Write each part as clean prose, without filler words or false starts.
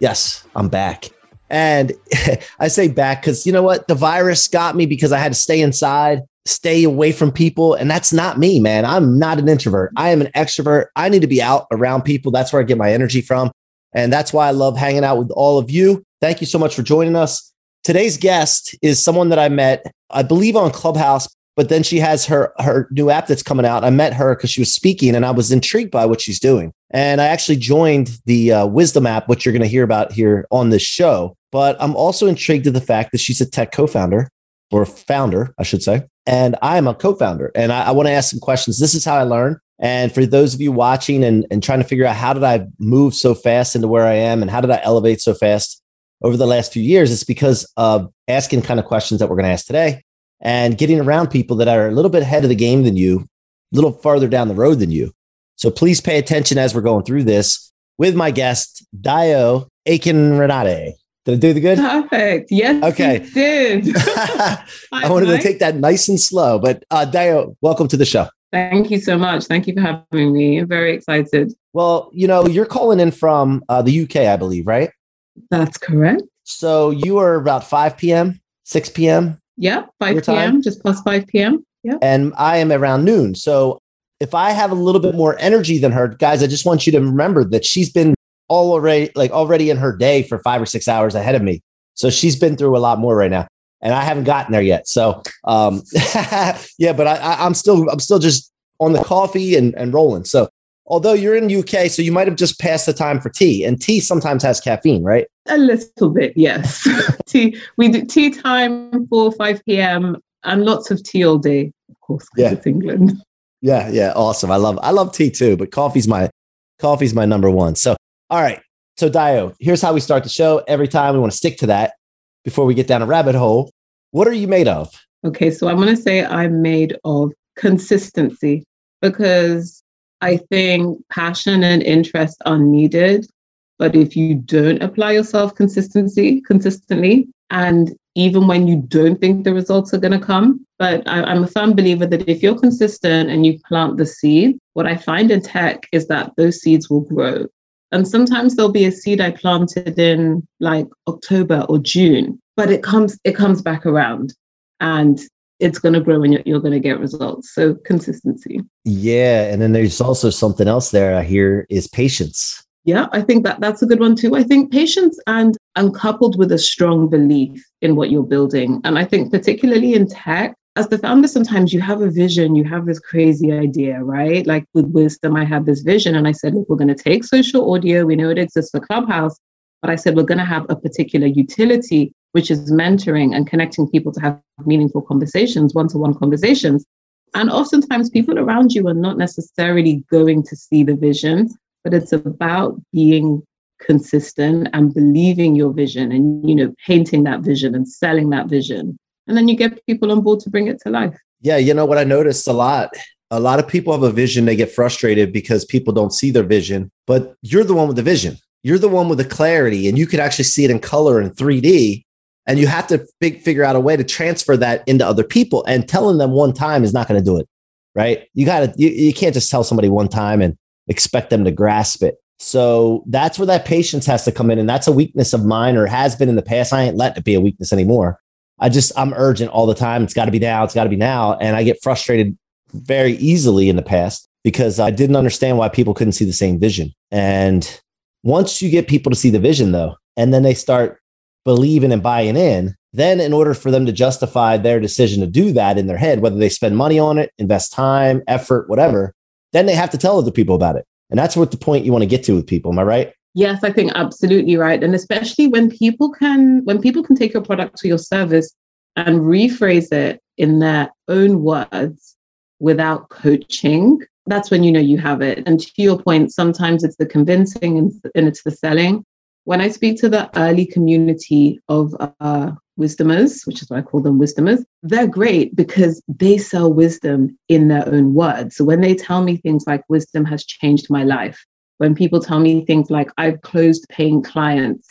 Yes, I'm back. And I say back because you know what? The virus got me because I had to stay inside, stay away from people. And that's not me, man. I'm not an introvert. I am an extrovert. I need to be out around people. That's where I get my energy from. And that's why I love hanging out with all of you. Thank you so much for joining us. Today's guest is someone that I met, I believe on Clubhouse, but then she has her new app that's coming out. I met her because she was speaking and I was intrigued by what she's doing. And I actually joined the Wisdom app, which you're going to hear about here on this show. But I'm also intrigued to the fact that she's a tech co-founder or founder, I should say. And I'm a co-founder and I want to ask some questions. This is how I learn. And for those of you watching and trying to figure out how did I move so fast into where I am and how did I elevate so fast over the last few years, it's because of asking kind of questions that we're going to ask today and getting around people that are a little bit ahead of the game than you, a little farther down the road than you. So please pay attention as we're going through this with my guest, Dayo Akinrinade. Did I do the good? Perfect. Yes, okay. You did. I wanted to take that nice and slow, but Dayo, welcome to the show. Thank you so much. Thank you for having me. I'm very excited. Well, you know, you're calling in from the UK, I believe, right? That's correct. So you are about 5 p.m., 6 p.m.? Yeah, 5 p.m., just past 5 p.m. Yeah. And I am around noon. So if I have a little bit more energy than her, guys, I just want you to remember that she's been already in her day for 5 or 6 hours ahead of me. So she's been through a lot more right now and I haven't gotten there yet. So, yeah, but I'm still just on the coffee and rolling. So although you're in UK, so you might've just passed the time for tea and tea sometimes has caffeine, right? A little bit. Yes. Tea. We do tea time for 5 PM and lots of tea all day, of course, because It's England. Yeah. Yeah. Awesome. I love tea too, but coffee's my number one. So, all right. So Dayo, here's how we start the show. Every time we want to stick to that before we get down a rabbit hole. What are you made of? Okay. So I'm going to say I'm made of consistency because I think passion and interest are needed. But if you don't apply yourself consistently, and even when you don't think the results are going to come, but I'm a firm believer that if you're consistent and you plant the seed, what I find in tech is that those seeds will grow. And sometimes there'll be a seed I planted in like October or June, but it comes back around and it's going to grow and you're going to get results. So consistency. Yeah. And then there's also something else there I hear is patience. Yeah, I think that's a good one too. I think patience and coupled with a strong belief in what you're building. And I think particularly in tech, as the founder, sometimes you have a vision, you have this crazy idea, right? Like with Wisdom, I had this vision and I said, look, we're going to take social audio. We know it exists for Clubhouse, but I said, we're going to have a particular utility, which is mentoring and connecting people to have meaningful conversations, one-to-one conversations. And oftentimes people around you are not necessarily going to see the vision, but it's about being consistent and believing your vision and, you know, painting that vision and selling that vision. And then you get people on board to bring it to life. Yeah. You know what I noticed a lot of people have a vision. They get frustrated because people don't see their vision, but you're the one with the vision. You're the one with the clarity and you could actually see it in color in 3D. And you have to figure out a way to transfer that into other people, and telling them one time is not going to do it. Right. You can't just tell somebody one time and expect them to grasp it. So that's where that patience has to come in. And that's a weakness of mine, or has been in the past. I ain't letting it be a weakness anymore. I'm urgent all the time. It's got to be now. It's got to be now. And I get frustrated very easily in the past because I didn't understand why people couldn't see the same vision. And once you get people to see the vision though, and then they start believing and buying in, Then in order for them to justify their decision to do that in their head, whether they spend money on it, invest time, effort, whatever, then they have to tell other people about it. And that's what the point you want to get to with people. Am I right? Yes, I think absolutely right. And especially when people can take your product or your service and rephrase it in their own words without coaching, that's when you know you have it. And to your point, sometimes it's the convincing and it's the selling. When I speak to the early community of wisdomers, which is why I call them wisdomers, they're great because they sell wisdom in their own words. So when they tell me things like wisdom has changed my life, when people tell me things like I've closed paying clients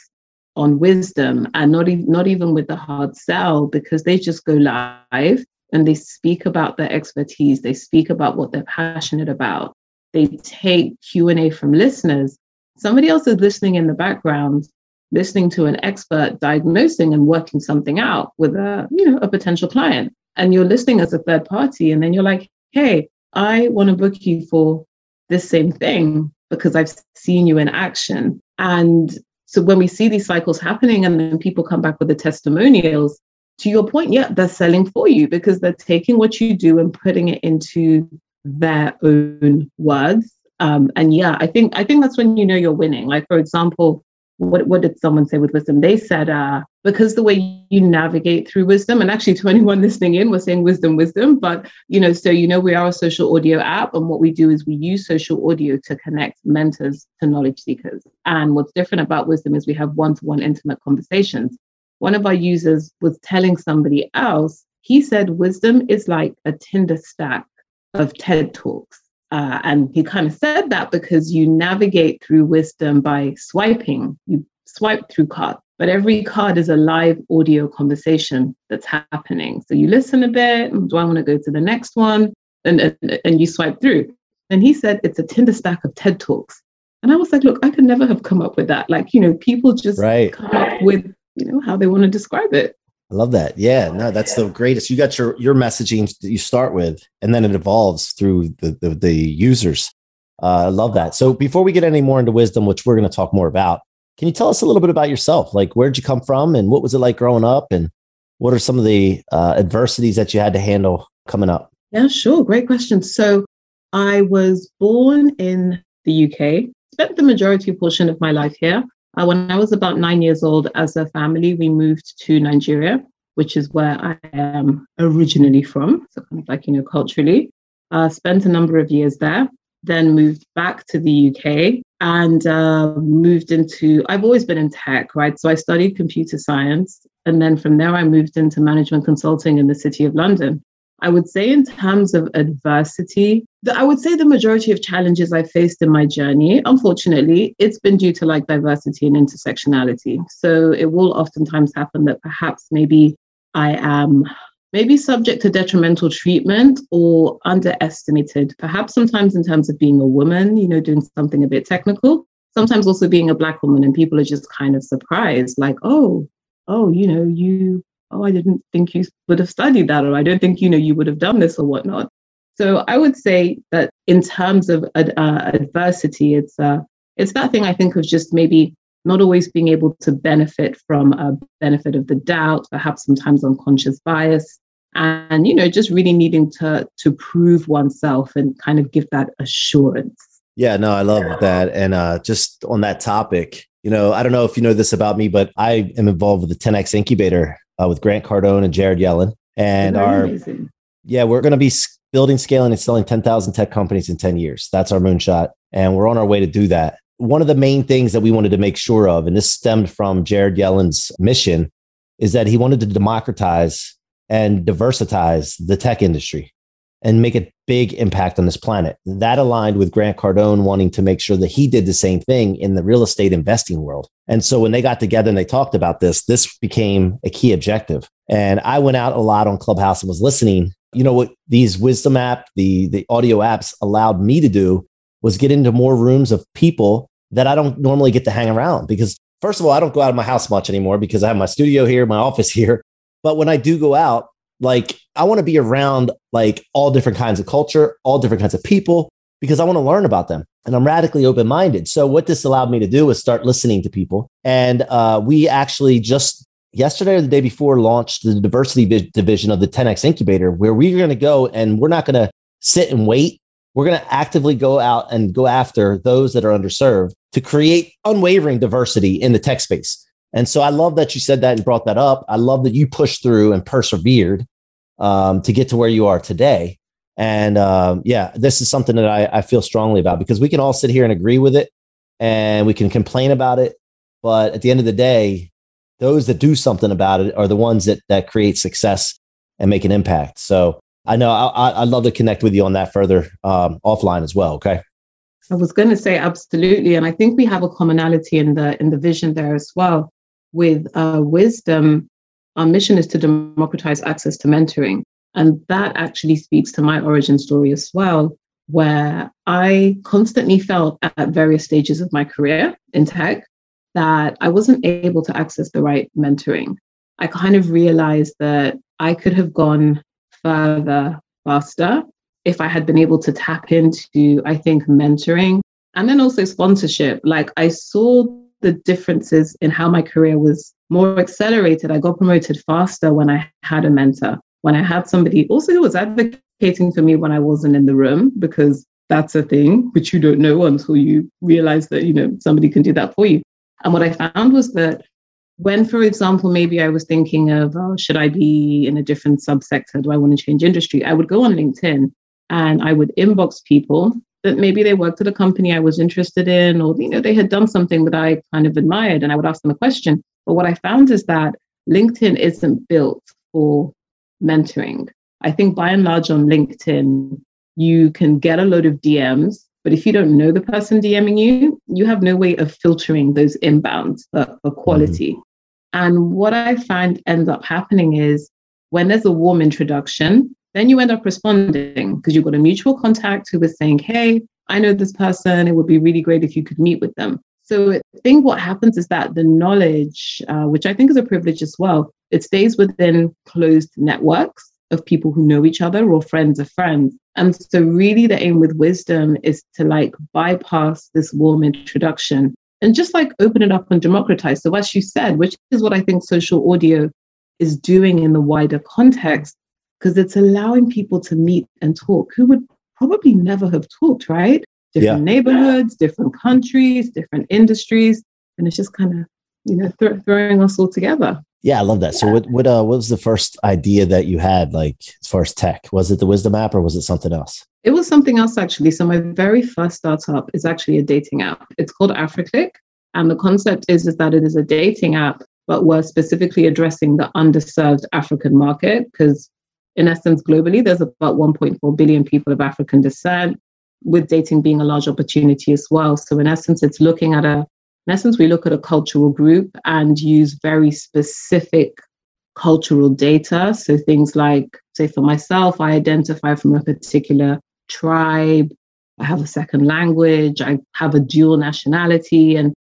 on wisdom, and not even with the hard sell, because they just go live and they speak about their expertise, they speak about what they're passionate about, they take Q&A from listeners. Somebody else is listening in the background, listening to an expert diagnosing and working something out with a potential client. And you're listening as a third party. And then you're like, hey, I want to book you for this same thing because I've seen you in action. And so when we see these cycles happening and then people come back with the testimonials, to your point, yeah, they're selling for you because they're taking what you do and putting it into their own words. I think that's when you know you're winning. Like, for example, what did someone say with wisdom? They said, because the way you navigate through wisdom, and actually to anyone listening in, we're saying wisdom, but, we are a social audio app. And what we do is we use social audio to connect mentors to knowledge seekers. And what's different about wisdom is we have one-to-one intimate conversations. One of our users was telling somebody else, he said, wisdom is like a Tinder stack of TED Talks. And he kind of said that because you navigate through wisdom by swiping. You swipe through cards, but every card is a live audio conversation that's happening. So you listen a bit. Do I want to go to the next one? And you swipe through. And he said, it's a Tinder stack of TED Talks. And I was like, look, I could never have come up with that. Like, people just come up with, how they want to describe it. I love that. Yeah, no, that's the greatest. You got your messaging that you start with, and then it evolves through the users. I love that. So before we get any more into wisdom, which we're going to talk more about, can you tell us a little bit about yourself? Like, where'd you come from and what was it like growing up? And what are some of the adversities that you had to handle coming up? Yeah, sure. Great question. So I was born in the UK, spent the majority portion of my life here. When I was about 9 years old, as a family, we moved to Nigeria, which is where I am originally from. So kind of like, culturally, spent a number of years there, then moved back to the UK and I've always been in tech, right? So I studied computer science. And then from there, I moved into management consulting in the City of London. I would say in terms of adversity, I would say the majority of challenges I faced in my journey, unfortunately, it's been due to like diversity and intersectionality. So it will oftentimes happen that perhaps maybe I am subject to detrimental treatment or underestimated, perhaps sometimes in terms of being a woman, doing something a bit technical, sometimes also being a Black woman, and people are just kind of surprised, like, I didn't think you would have studied that, or I don't think, you would have done this or whatnot. So I would say that in terms of adversity, it's that thing I think of just maybe not always being able to benefit from a benefit of the doubt, perhaps sometimes unconscious bias, and, just really needing to prove oneself and kind of give that assurance. Yeah, no, I love that. And just on that topic, I don't know if you know this about me, but I am involved with the 10X incubator with Grant Cardone and Jared Yellen. And we're going to be building, scaling, and selling 10,000 tech companies in 10 years. That's our moonshot. And we're on our way to do that. One of the main things that we wanted to make sure of, and this stemmed from Jared Yellen's mission, is that he wanted to democratize and diversitize the tech industry and make a big impact on this planet. That aligned with Grant Cardone wanting to make sure that he did the same thing in the real estate investing world. And so when they got together and they talked about this, this became a key objective. And I went out a lot on Clubhouse and was listening. What these wisdom app, the audio apps allowed me to do was get into more rooms of people that I don't normally get to hang around, because first of all, I don't go out of my house much anymore because I have my studio here, my office here. But when I do go out, like, I want to be around like all different kinds of culture, all different kinds of people, because I want to learn about them. And I'm radically open-minded. So what this allowed me to do was start listening to people. And we actually just yesterday or the day before launched the diversity division of the 10X incubator, where we're going to go and we're not going to sit and wait. We're going to actively go out and go after those that are underserved to create unwavering diversity in the tech space. And so I love that you said that and brought that up. I love that you pushed through and persevered to get to where you are today. And yeah, this is something that I feel strongly about, because we can all sit here and agree with it and we can complain about it. But at the end of the day, those that do something about it are the ones that create success and make an impact. So I know I'd love to connect with you on that further offline as well. Okay. I was going to say absolutely. And I think we have a commonality in the vision there as well. With Wisdom, our mission is to democratize access to mentoring. And that actually speaks to my origin story as well, where I constantly felt at various stages of my career in tech that I wasn't able to access the right mentoring. I kind of realized that I could have gone further, faster, if I had been able to tap into, I think, mentoring and then also sponsorship. Like, I saw the differences in how my career was more accelerated. I got promoted faster when I had a mentor, when I had somebody also who was advocating for me when I wasn't in the room, because that's a thing which you don't know until you realize that, you know, somebody can do that for you. And what I found was that when, for example, maybe I was thinking of, oh, should I be in a different subsector? Do I want to change industry? I would go on LinkedIn and I would inbox people that maybe they worked at a company I was interested in, or, you know, they had done something that I kind of admired, and I would ask them a question. But what I found is that LinkedIn isn't built for mentoring. I think by and large on LinkedIn, you can get a load of DMs, but if you don't know the person DMing you, you have no way of filtering those inbounds for quality. Mm-hmm. And what I find ends up happening is when there's a warm introduction, then you end up responding because you've got a mutual contact who is saying, hey, I know this person. It would be really great if you could meet with them. So I think what happens is that the knowledge, which I think is a privilege as well, it stays within closed networks of people who know each other or friends of friends. And so really the aim with Wisdom is to like bypass this warm introduction and just like open it up and democratize. So as you said, which is what I think social audio is doing in the wider context, because it's allowing people to meet and talk who would probably never have talked, right? Different neighborhoods, different countries, different industries. And it's just kind of, you know, throwing us all together. Yeah, I love that. So what was the first idea that you had, like, as far as tech? Was it the Wisdom app or was it something else? It was something else, actually. So my very first startup is actually a dating app. It's called AfriClick. And the concept is that it is a dating app, but we're specifically addressing the underserved African market, because in essence, globally, there's about 1.4 billion people of African descent, with dating being a large opportunity as well. So in essence, it's looking at we look at a cultural group and use very specific cultural data. So things like, say for myself, I identify from a particular tribe, I have a second language, I have a dual nationality. And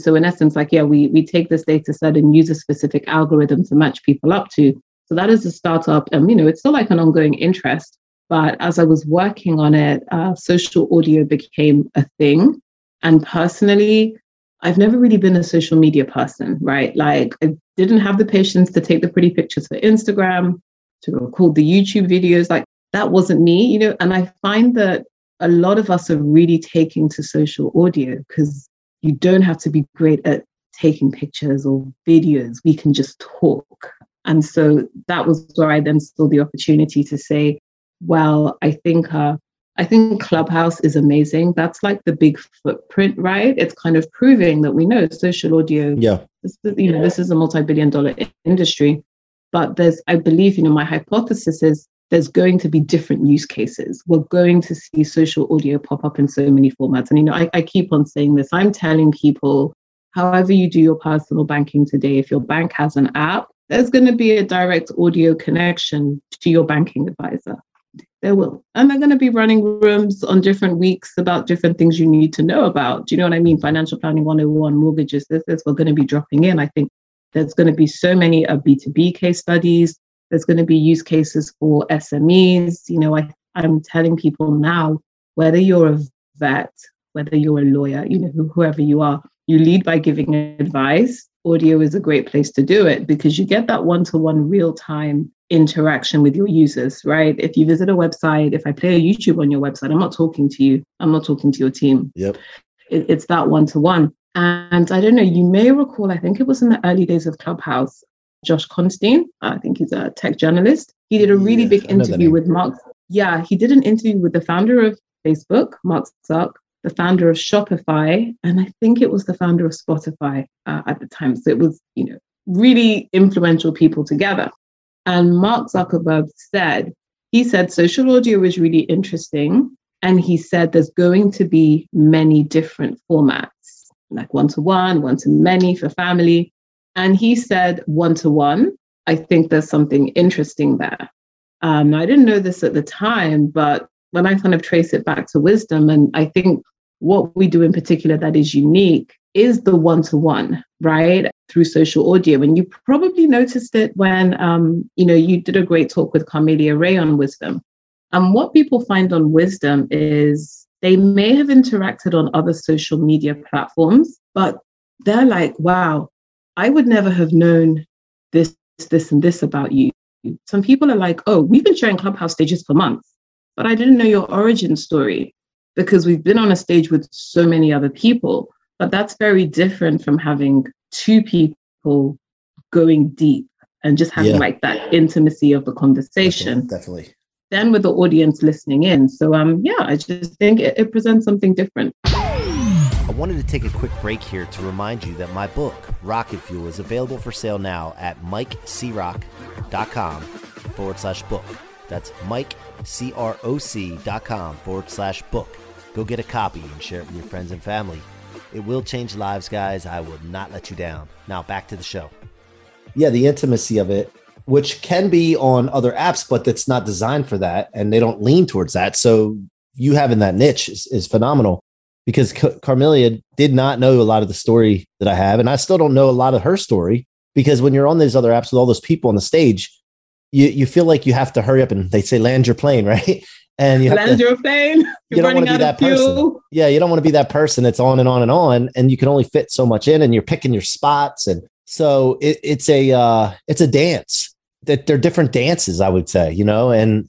so in essence, like, yeah, we take this data set and use a specific algorithm to match people up to. So that is a startup. And, you know, it's still like an ongoing interest. But as I was working on it, social audio became a thing. And personally, I've never really been a social media person, right? Like, I didn't have the patience to take the pretty pictures for Instagram, to record the YouTube videos. Like, that wasn't me, you know? And I find that a lot of us are really taking to social audio because you don't have to be great at taking pictures or videos. We can just talk. And so that was where I then saw the opportunity to say, well, I think Clubhouse is amazing. That's like the big footprint, right? It's kind of proving that we know social audio. Yeah, this is a multi-billion-dollar industry, but I believe, you know, my hypothesis is there's going to be different use cases. We're going to see social audio pop up in so many formats. And, you know, I keep on saying this. I'm telling people, however you do your personal banking today, if your bank has an app, there's going to be a direct audio connection to your banking advisor. There will. And they're going to be running rooms on different weeks about different things you need to know about. Do you know what I mean? Financial planning 101, mortgages, this, we're going to be dropping in. I think there's going to be so many B2B case studies. There's going to be use cases for SMEs. You know, I'm telling people now, whether you're a vet, whether you're a lawyer, you know, whoever you are, you lead by giving advice. audio is a great place to do it because you get that one-to-one real-time interaction with your users, right? If you visit a website, if I play a YouTube on your website, I'm not talking to you. I'm not talking to your team. Yep. It's that one-to-one. And I don't know, you may recall, I think it was in the early days of Clubhouse, Josh Constine, I think he's a tech journalist. He did a really big interview with Mark. Yeah, he did an interview with the founder of Facebook, Mark Zuck, the founder of Shopify, and I think it was the founder of Spotify at the time. So it was, you know, really influential people together. And Mark Zuckerberg said, he said, social audio is really interesting. And he said, there's going to be many different formats, like one-to-one, one-to-many for family. And he said, one-to-one, I think there's something interesting there. I didn't know this at the time, but when I kind of trace it back to Wisdom, and I think what we do in particular that is unique is the one-to-one, right, through social audio. And you probably noticed it when, you did a great talk with Carmelia Ray on Wisdom. And what people find on Wisdom is they may have interacted on other social media platforms, but they're like, wow, I would never have known this, and this about you. Some people are like, oh, we've been sharing Clubhouse stages for months, but I didn't know your origin story because we've been on a stage with so many other people. But that's very different from having two people going deep and just having like that intimacy of the conversation. Definitely. Then with the audience listening in. So, I just think it presents something different. I wanted to take a quick break here to remind you that my book, Rocket Fuel, is available for sale now at MikeCroc.com/book. That's MikeCroc.com/book. Go get a copy and share it with your friends and family. It will change lives, guys. I will not let you down. Now back to the show. Yeah, the intimacy of it, which can be on other apps, but that's not designed for that. And they don't lean towards that. So you having that niche is phenomenal. Because Carmelia did not know a lot of the story that I have. And I still don't know a lot of her story because when you're on these other apps with all those people on the stage, you feel like you have to hurry up and they say, land your plane, right? And you have land your plane. You don't want to be that person. Yeah, you don't want to be that person that's on and on and on. And you can only fit so much in and you're picking your spots. And so it's a dance. That they're different dances, I would say, but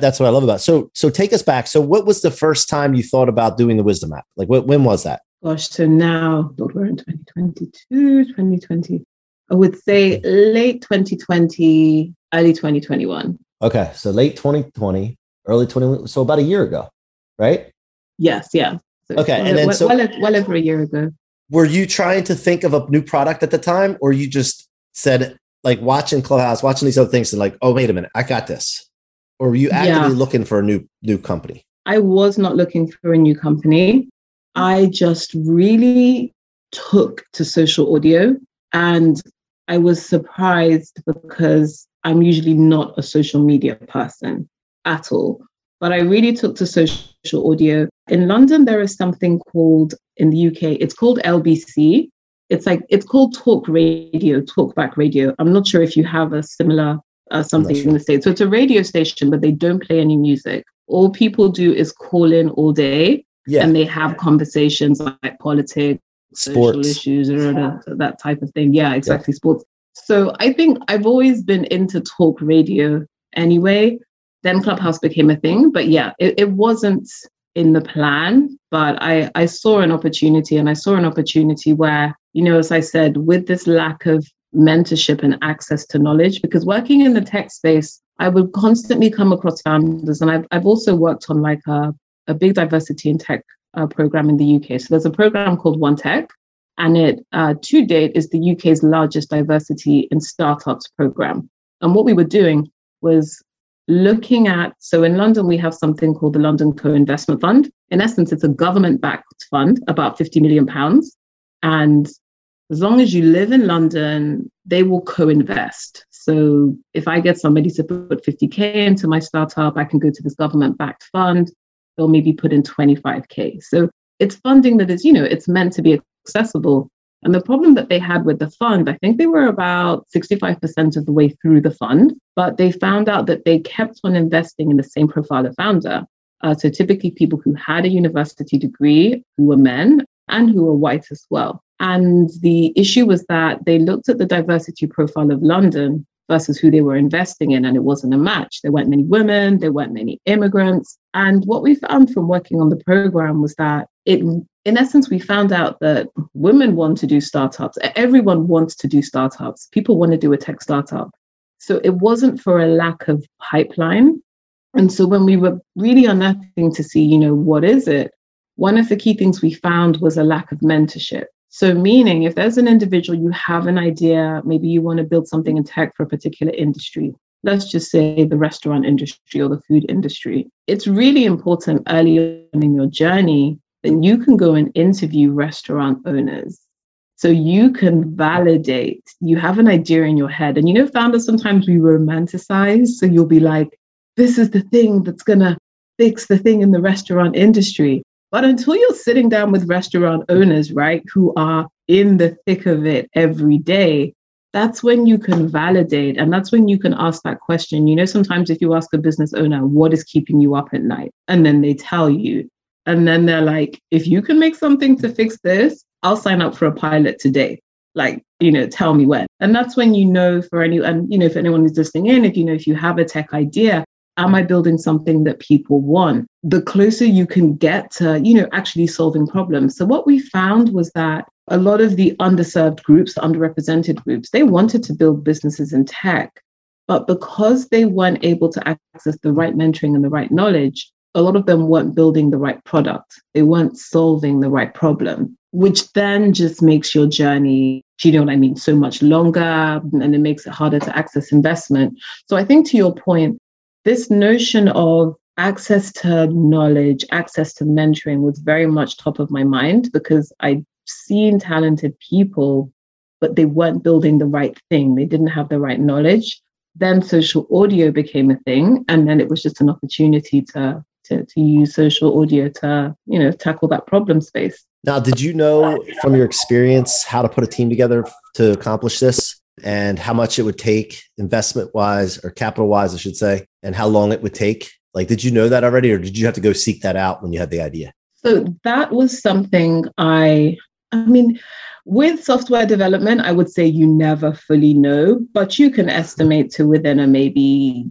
that's what I love about it. So take us back. So what was the first time you thought about doing the Wisdom app? Like when was that? Gosh, so now, Lord, we're in 2020. I would say late 2020, early 2021. Okay. So late 2020, early 2021. So about a year ago, right? Yes. Yeah. So okay. Well over a year ago. Were you trying to think of a new product at the time or you just said, like watching Clubhouse, watching these other things and like, oh, wait a minute, I got this. Or were you actively looking for a new company? I was not looking for a new company. I just really took to social audio. And I was surprised because I'm usually not a social media person at all. But I really took to social audio. In London, there is something called, in the UK, it's called LBC. It's called talkback radio. I'm not sure if you have a similar something in the States. So it's a radio station, but they don't play any music. All people do is call in all day and they have conversations like politics, sports, social issues, or that type of thing. Yeah, exactly. Yeah. Sports. So I think I've always been into talk radio anyway. Then Clubhouse became a thing, but it wasn't in the plan, but I saw an opportunity where, as I said, with this lack of mentorship and access to knowledge, because working in the tech space, I would constantly come across founders. And I've also worked on like a big diversity in tech program in the UK. So there's a program called One Tech, and it to date is the UK's largest diversity in startups program. And what we were doing was looking at, so in London, we have something called the London co-investment fund. In essence, it's a government-backed fund, about £50 million. And as long as you live in London, they will co-invest. So if I get somebody to put 50K into my startup, I can go to this government-backed fund. They'll maybe put in 25K. So it's funding that is, it's meant to be accessible. And the problem that they had with the fund, I think they were about 65% of the way through the fund, but they found out that they kept on investing in the same profile of founder. So typically people who had a university degree who were men, and who were white as well. And the issue was that they looked at the diversity profile of London versus who they were investing in, and it wasn't a match. There weren't many women, there weren't many immigrants. And what we found from working on the program was that in essence, we found out that women want to do startups. Everyone wants to do startups. People want to do a tech startup. So it wasn't for a lack of pipeline. And so when we were really unearthing to see, you know, what is it? One of the key things we found was a lack of mentorship. So meaning if there's an individual, you have an idea, maybe you want to build something in tech for a particular industry. Let's just say the restaurant industry or the food industry. It's really important early on in your journey that you can go and interview restaurant owners. So you can validate, you have an idea in your head. And you know, founders, sometimes we romanticize. So you'll be like, this is the thing that's going to fix the thing in the restaurant industry. But until you're sitting down with restaurant owners, right, who are in the thick of it every day, that's when you can validate. And that's when you can ask that question. You know, sometimes if you ask a business owner, what is keeping you up at night? And then they tell you. And then they're like, if you can make something to fix this, I'll sign up for a pilot today. Like, you know, tell me when. And that's when you know if anyone is listening in, if you have a tech idea, am I building something that people want? The closer you can get to, actually solving problems. So what we found was that a lot of the underserved groups, the underrepresented groups, they wanted to build businesses in tech, but because they weren't able to access the right mentoring and the right knowledge, a lot of them weren't building the right product. They weren't solving the right problem, which then just makes your journey, so much longer, and it makes it harder to access investment. So I think to your point, this notion of access to knowledge, access to mentoring was very much top of my mind because I'd seen talented people, but they weren't building the right thing. They didn't have the right knowledge. Then social audio became a thing. And then it was just an opportunity to use social audio to, tackle that problem space. Now, did you know from your experience how to put a team together to accomplish this? And how much it would take investment-wise or capital-wise, I should say, and how long it would take? Like, did you know that already, or did you have to go seek that out when you had the idea? So that was something with software development, I would say you never fully know, but you can estimate to within a maybe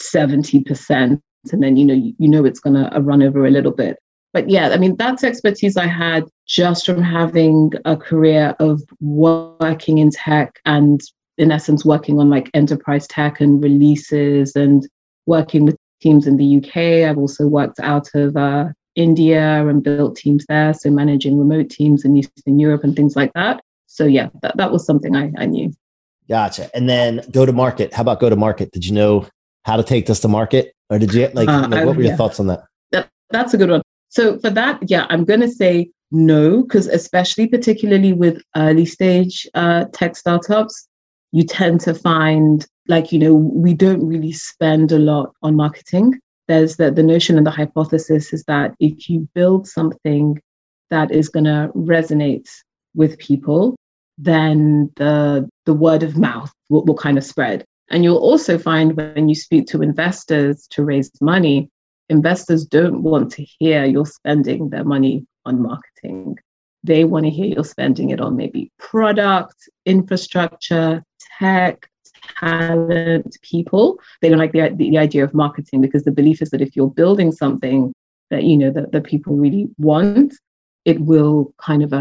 70%. And then, it's going to run over a little bit. But yeah, that's expertise I had just from having a career of working in tech and in essence, working on like enterprise tech and releases and working with teams in the UK. I've also worked out of India and built teams there. So managing remote teams in Eastern Europe and things like that. So yeah, that was something I knew. Gotcha. And then go to market. How about go to market? Did you know how to take this to market? Or did you what were your thoughts on that? That's a good one. So for that, yeah, I'm going to say no, because especially particularly with early stage tech startups, you tend to find we don't really spend a lot on marketing. There's the notion and the hypothesis is that if you build something that is going to resonate with people, then the word of mouth will kind of spread. And you'll also find when you speak to investors to raise money, investors don't want to hear you're spending their money on marketing. They want to hear you're spending it on maybe product, infrastructure, tech, talent, people. They don't like the idea of marketing because the belief is that if you're building something that, that people really want, it will kind of,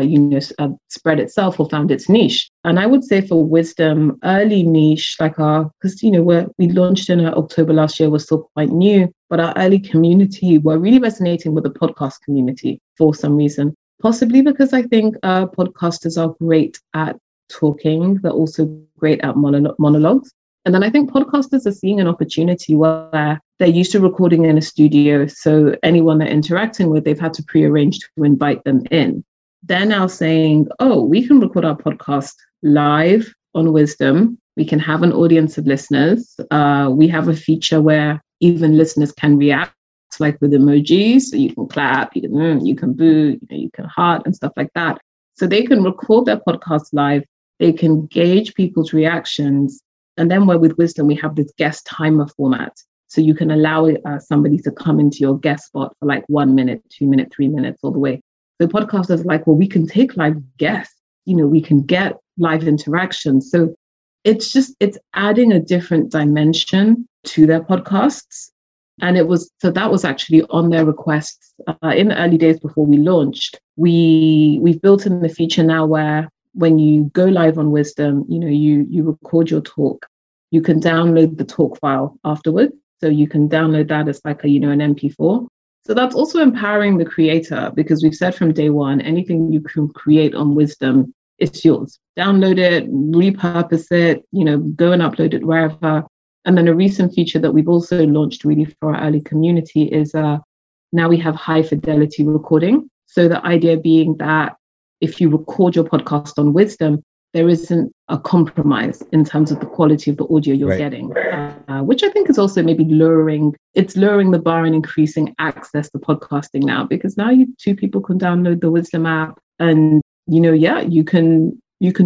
spread itself or found its niche. And I would say for Wisdom, early niche, we launched in October last year, we're still quite new, but our early community were really resonating with the podcast community for some reason, possibly because I think podcasters are great at talking. They're also great at monologues. And then I think podcasters are seeing an opportunity where they're used to recording in a studio. So anyone they're interacting with, they've had to prearrange to invite them in. They're now saying, oh, we can record our podcast live on Wisdom. We can have an audience of listeners. We have a feature where even listeners can react like with emojis. So you can clap, you can boo, you can heart and stuff like that. So they can record their podcast live. They can gauge people's reactions. And then with Wisdom, we have this guest timer format. So you can allow somebody to come into your guest spot for like 1 minute, 2 minutes, 3 minutes, all the way The podcast is like, well, we can take live guests, you know, we can get live interaction. So it's just, it's adding a different dimension to their podcasts. And it was, so that was actually on their requests in the early days before we launched. We've built in the feature now where when you go live on Wisdom, you know, you record your talk, you can download the talk file afterwards. So you can download that as like a, you know, an MP4. So that's also empowering the creator, because we've said from day one, anything you can create on Wisdom, it's yours. Download it, repurpose it, you know, go and upload it wherever. And then a recent feature that we've also launched really for our early community is now we have high fidelity recording. So the idea being that if you record your podcast on Wisdom, there isn't a compromise in terms of the quality of the audio you're getting, which I think is also maybe lowering the bar and increasing access to podcasting now, because now two people can download the Wisdom app and, you know, you can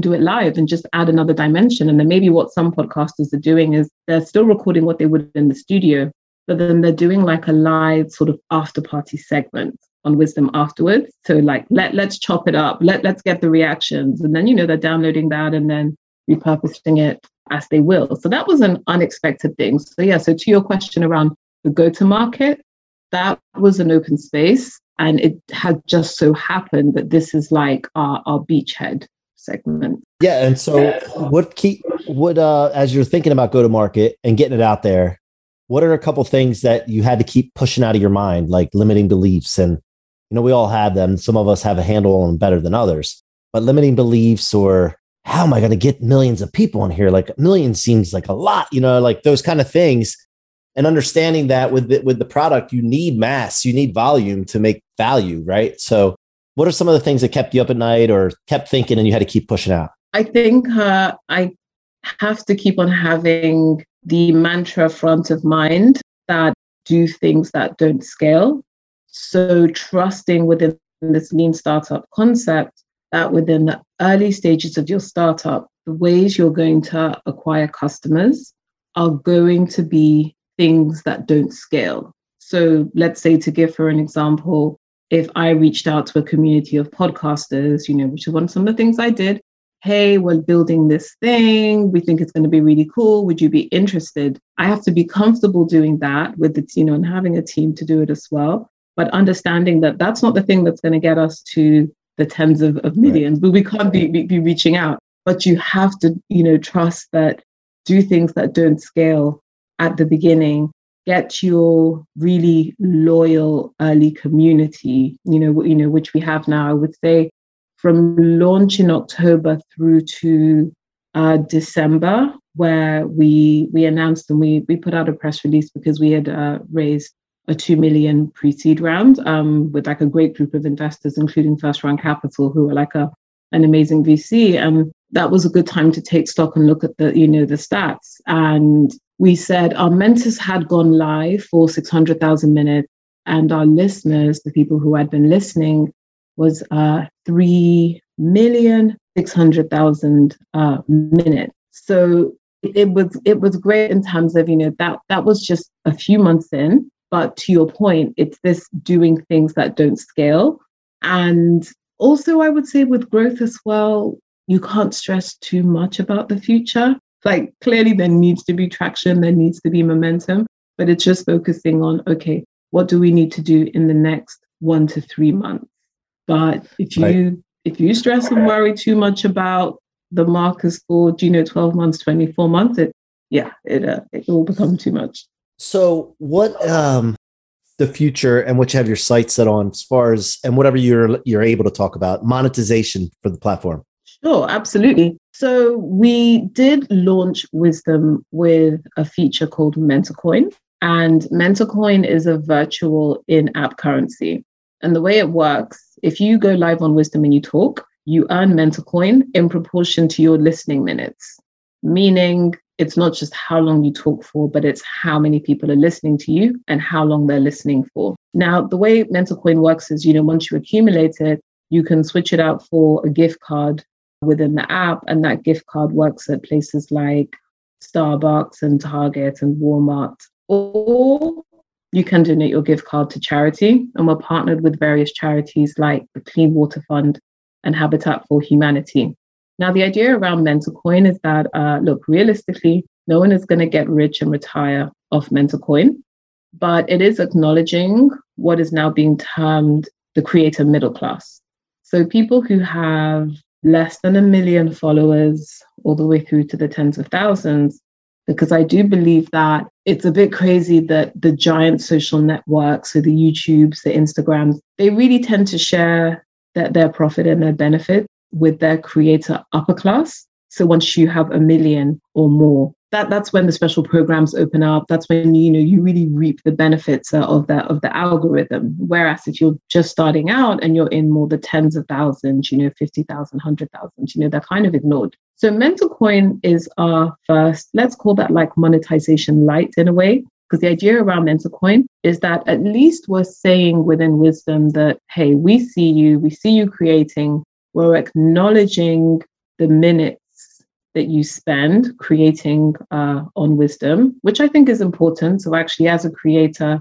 do it live and just add another dimension. And then maybe what some podcasters are doing is they're still recording what they would in the studio, but then they're doing like a live sort of after party segment on Wisdom afterwards. So like, let's chop it up. Let's get the reactions. And then, you know, they're downloading that and then repurposing it as they will. So that was an unexpected thing. So yeah, so to your question around the go-to-market, that was an open space. And it had just so happened that this is like our beachhead segment. Yeah. And so as you're thinking about go-to-market and getting it out there, what are a couple things that you had to keep pushing out of your mind, like limiting beliefs? And you know, we all have them. Some of us have a handle on them better than others, but limiting beliefs, or how am I going to get millions of people on here? Like a million seems like a lot, you know, like those kind of things. And understanding that with the product, you need mass, you need volume to make value, right? So what are some of the things that kept you up at night or kept thinking and you had to keep pushing out? I think I have to keep on having the mantra front of mind that do things that don't scale. So trusting within this lean startup concept that within the early stages of your startup, the ways you're going to acquire customers are going to be things that don't scale. So let's say, to give her an example, if I reached out to a community of podcasters, you know, which is one of some of the things I did, hey, we're building this thing, we think it's going to be really cool, would you be interested? I have to be comfortable doing that with the, you know, and having a team to do it as well. But understanding that that's not the thing that's going to get us to the tens of millions, but we can't be reaching out. But you have to, you know, trust that do things that don't scale at the beginning, get your really loyal early community, you know, which we have now. I would say from launch in October through to December, where we announced and we put out a press release because we had raised a $2 million pre-seed round with like a great group of investors, including First Round Capital, who were like an amazing VC. That was a good time to take stock and look at the, you know, the stats. And we said our mentors had gone live for 600,000 minutes, and our listeners, the people who had been listening, was 3,600,000 minutes. So it was great in terms of, you know, that was just a few months in. But to your point, it's this doing things that don't scale. And also, I would say with growth as well, you can't stress too much about the future. Like, clearly there needs to be traction, there needs to be momentum, but it's just focusing on, okay, what do we need to do in the next 1 to 3 months? But if you stress and worry too much about the markers for, you know, 12 months, 24 months, it will become too much. So what the future and what you have your sights set on as far as, and whatever you're able to talk about, monetization for the platform? Sure, absolutely. So we did launch Wisdom with a feature called MentorCoin, and MentorCoin is a virtual in-app currency. And the way it works, if you go live on Wisdom and you talk, you earn MentorCoin in proportion to your listening minutes, meaning it's not just how long you talk for, but it's how many people are listening to you and how long they're listening for. Now, the way MentorCoin works is, you know, once you accumulate it, you can switch it out for a gift card within the app, and that gift card works at places like Starbucks and Target and Walmart, or You can donate your gift card to charity, and we're partnered with various charities like the Clean Water Fund and Habitat for Humanity. Now, the idea around MentorCoin is that, look, realistically, no one is going to get rich and retire off MentorCoin, but it is acknowledging what is now being termed the creator middle class. So people who have less than 1 million followers all the way through to the tens of thousands, because I do believe that it's a bit crazy that the giant social networks, so the YouTubes, the Instagrams, they really tend to share their profit and their benefit with their creator upper class. So once you have 1 million or more, that's when the special programs open up. That's when, you know, you really reap the benefits of the algorithm. Whereas if you're just starting out and you're in more the tens of thousands, you know, 50,000, 100,000, you know, they're kind of ignored. So MentorCoin is our first, let's call that like monetization light in a way, because the idea around MentorCoin is that at least we're saying within Wisdom that, hey, we see you creating, we're acknowledging the minutes that you spend creating on Wisdom, which I think is important. So actually, as a creator,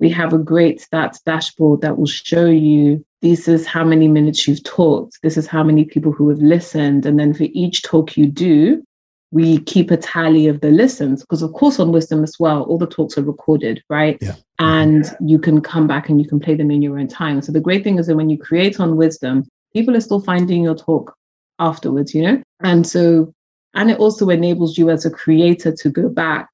we have a great stats dashboard that will show you, this is how many minutes you've talked, this is how many people who have listened. And then for each talk you do, we keep a tally of the listens, because of course on Wisdom as well, all the talks are recorded, right? Yeah. And you can come back and you can play them in your own time. So the great thing is that when you create on Wisdom, people are still finding your talk afterwards, you know? And so, and it also enables you as a creator to go back.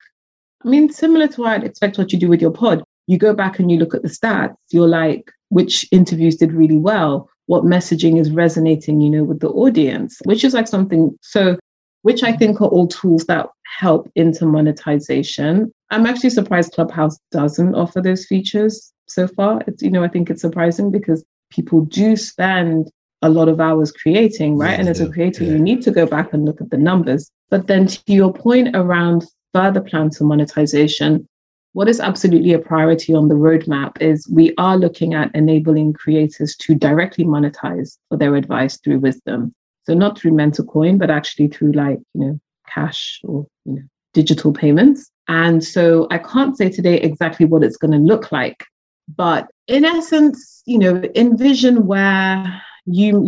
I mean, similar to what I'd expect what you do with your pod, you go back and you look at the stats, you're like, which interviews did really well, what messaging is resonating, you know, with the audience, which is like something. So, which I think are all tools that help into monetization. I'm actually surprised Clubhouse doesn't offer those features so far. It's, you know, I think it's surprising because people do spend a lot of hours creating, right? Yeah, and as a creator, you need to go back and look at the numbers. But then to your point around further plans for monetization, what is absolutely a priority on the roadmap is we are looking at enabling creators to directly monetize for their advice through Wisdom. So not through MentorCoin, but actually through like, you know, cash or, you know, digital payments. And so I can't say today exactly what it's going to look like, but in essence, you know, envision where you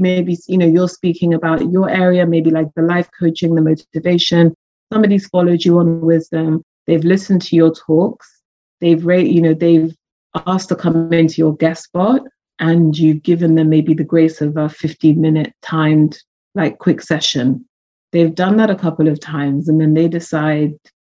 maybe, you know, you're speaking about your area, maybe like the life coaching, the motivation, somebody's followed you on Wisdom, they've listened to your talks, they've they've asked to come into your guest spot, and you've given them maybe the grace of a 15-minute timed like quick session. They've done that a couple of times, and then they decide,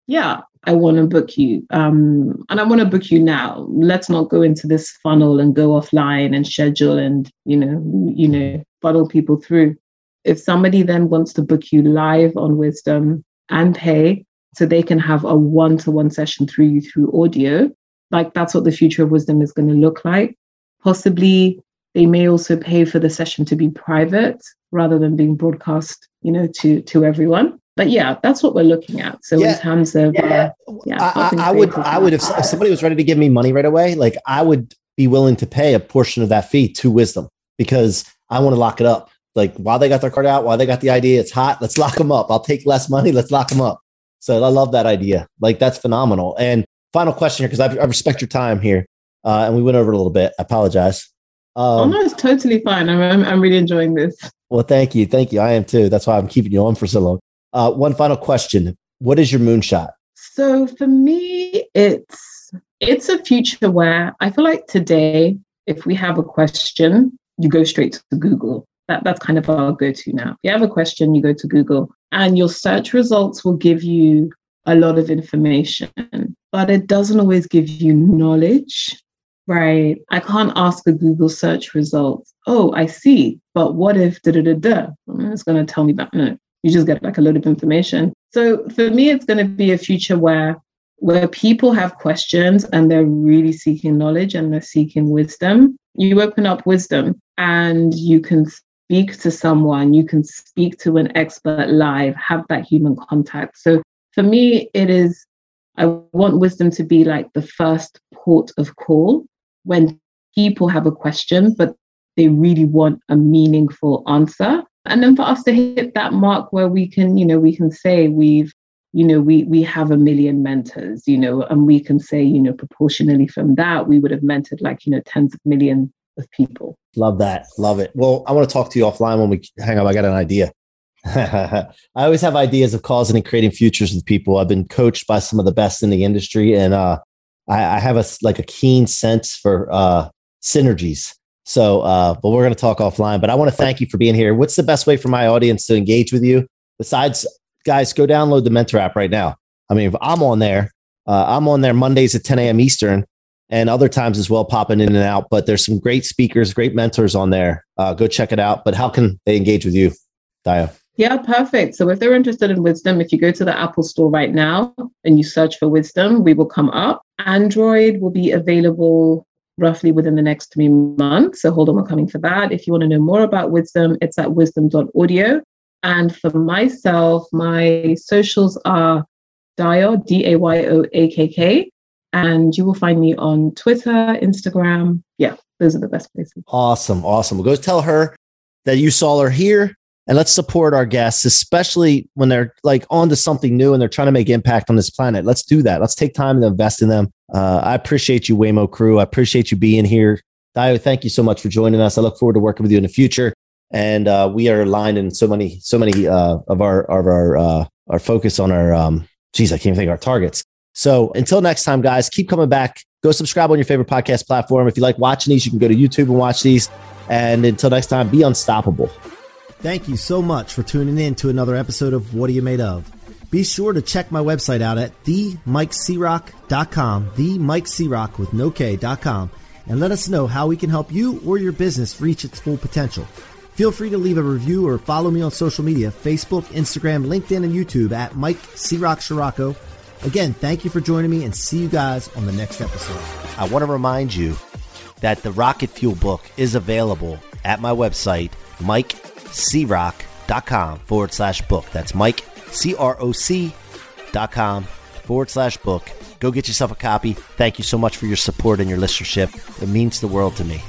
yeah, I want to book you. And I want to book you now. Let's not go into this funnel and go offline and schedule and, you know, funnel people through. If somebody then wants to book you live on Wisdom and pay, so they can have a one-to-one session through you through audio, like that's what the future of Wisdom is going to look like. Possibly they may also pay for the session to be private rather than being broadcast, you know, to everyone. But yeah, that's what we're looking at. So in terms of, I would if somebody was ready to give me money right away, like I would be willing to pay a portion of that fee to Wisdom because I want to lock it up. Like while they got their card out, while they got the idea, it's hot. Let's lock them up. I'll take less money. Let's lock them up. So I love that idea. Like that's phenomenal. And final question here, because I respect your time here, and we went over a little bit. I apologize. No, it's totally fine. I'm really enjoying this. Well, thank you, I am too. That's why I'm keeping you on for so long. One final question. What is your moonshot? So for me, it's a future where I feel like today, if we have a question, you go straight to Google. That's kind of our go-to now. If you have a question, you go to Google and your search results will give you a lot of information, but it doesn't always give you knowledge, right? I can't ask a Google search result, oh, I see, but what if da-da-da-da? It's going to tell me about no. You just get like a load of information. So for me, it's going to be a future where people have questions and they're really seeking knowledge and they're seeking wisdom. You open up Wisdom and you can speak to someone, you can speak to an expert live, have that human contact. So for me, it is, I want Wisdom to be like the first port of call when people have a question, but they really want a meaningful answer. And then for us to hit that mark where we can, you know, we can say we've you know, we have a million mentors, you know, and we can say, you know, proportionally from that, we would have mentored like, you know, tens of millions of people. Love that. Love it. Well, I want to talk to you offline when we hang up. I got an idea. I always have ideas of causing and creating futures with people. I've been coached by some of the best in the industry, and I have a keen sense for synergies. So, but we're going to talk offline, but I want to thank you for being here. What's the best way for my audience to engage with you? Besides, guys, go download the Mentor app right now. I mean, I'm on there. I'm on there Mondays at 10 a.m. Eastern, and other times as well, popping in and out. But there's some great speakers, great mentors on there. Go check it out. But how can they engage with you, Dayo? Yeah, perfect. So if they're interested in Wisdom, if you go to the Apple store right now and you search for Wisdom, we will come up. Android will be available roughly within the next 3 months. So hold on, we're coming for that. If you want to know more about Wisdom, it's at wisdom.audio. And for myself, my socials are Dayo, D-A-Y-O-A-K-K. And you will find me on Twitter, Instagram. Yeah, those are the best places. Awesome. Awesome. Well, go tell her that you saw her here. And let's support our guests, especially when they're like onto something new and they're trying to make impact on this planet. Let's do that. Let's take time to invest in them. I appreciate you, Waymo crew. I appreciate you being here. Dayo, thank you so much for joining us. I look forward to working with you in the future. And we are aligned in so many of our focus on our, our targets. So until next time, guys, keep coming back. Go subscribe on your favorite podcast platform. If you like watching these, you can go to YouTube and watch these. And until next time, be unstoppable. Thank you so much for tuning in to another episode of What Are You Made Of? Be sure to check my website out at themikecroc.com, themikecroc with no K.com, and let us know how we can help you or your business reach its full potential. Feel free to leave a review or follow me on social media, Facebook, Instagram, LinkedIn, and YouTube at Mike Ciorrocco. Again, thank you for joining me, and see you guys on the next episode. I want to remind you that the Rocket Fuel book is available at my website, MikeCroc.com/book. That's MikeCroc.com/book. Go get yourself a copy. Thank you so much for your support and your listenership. It means the world to me.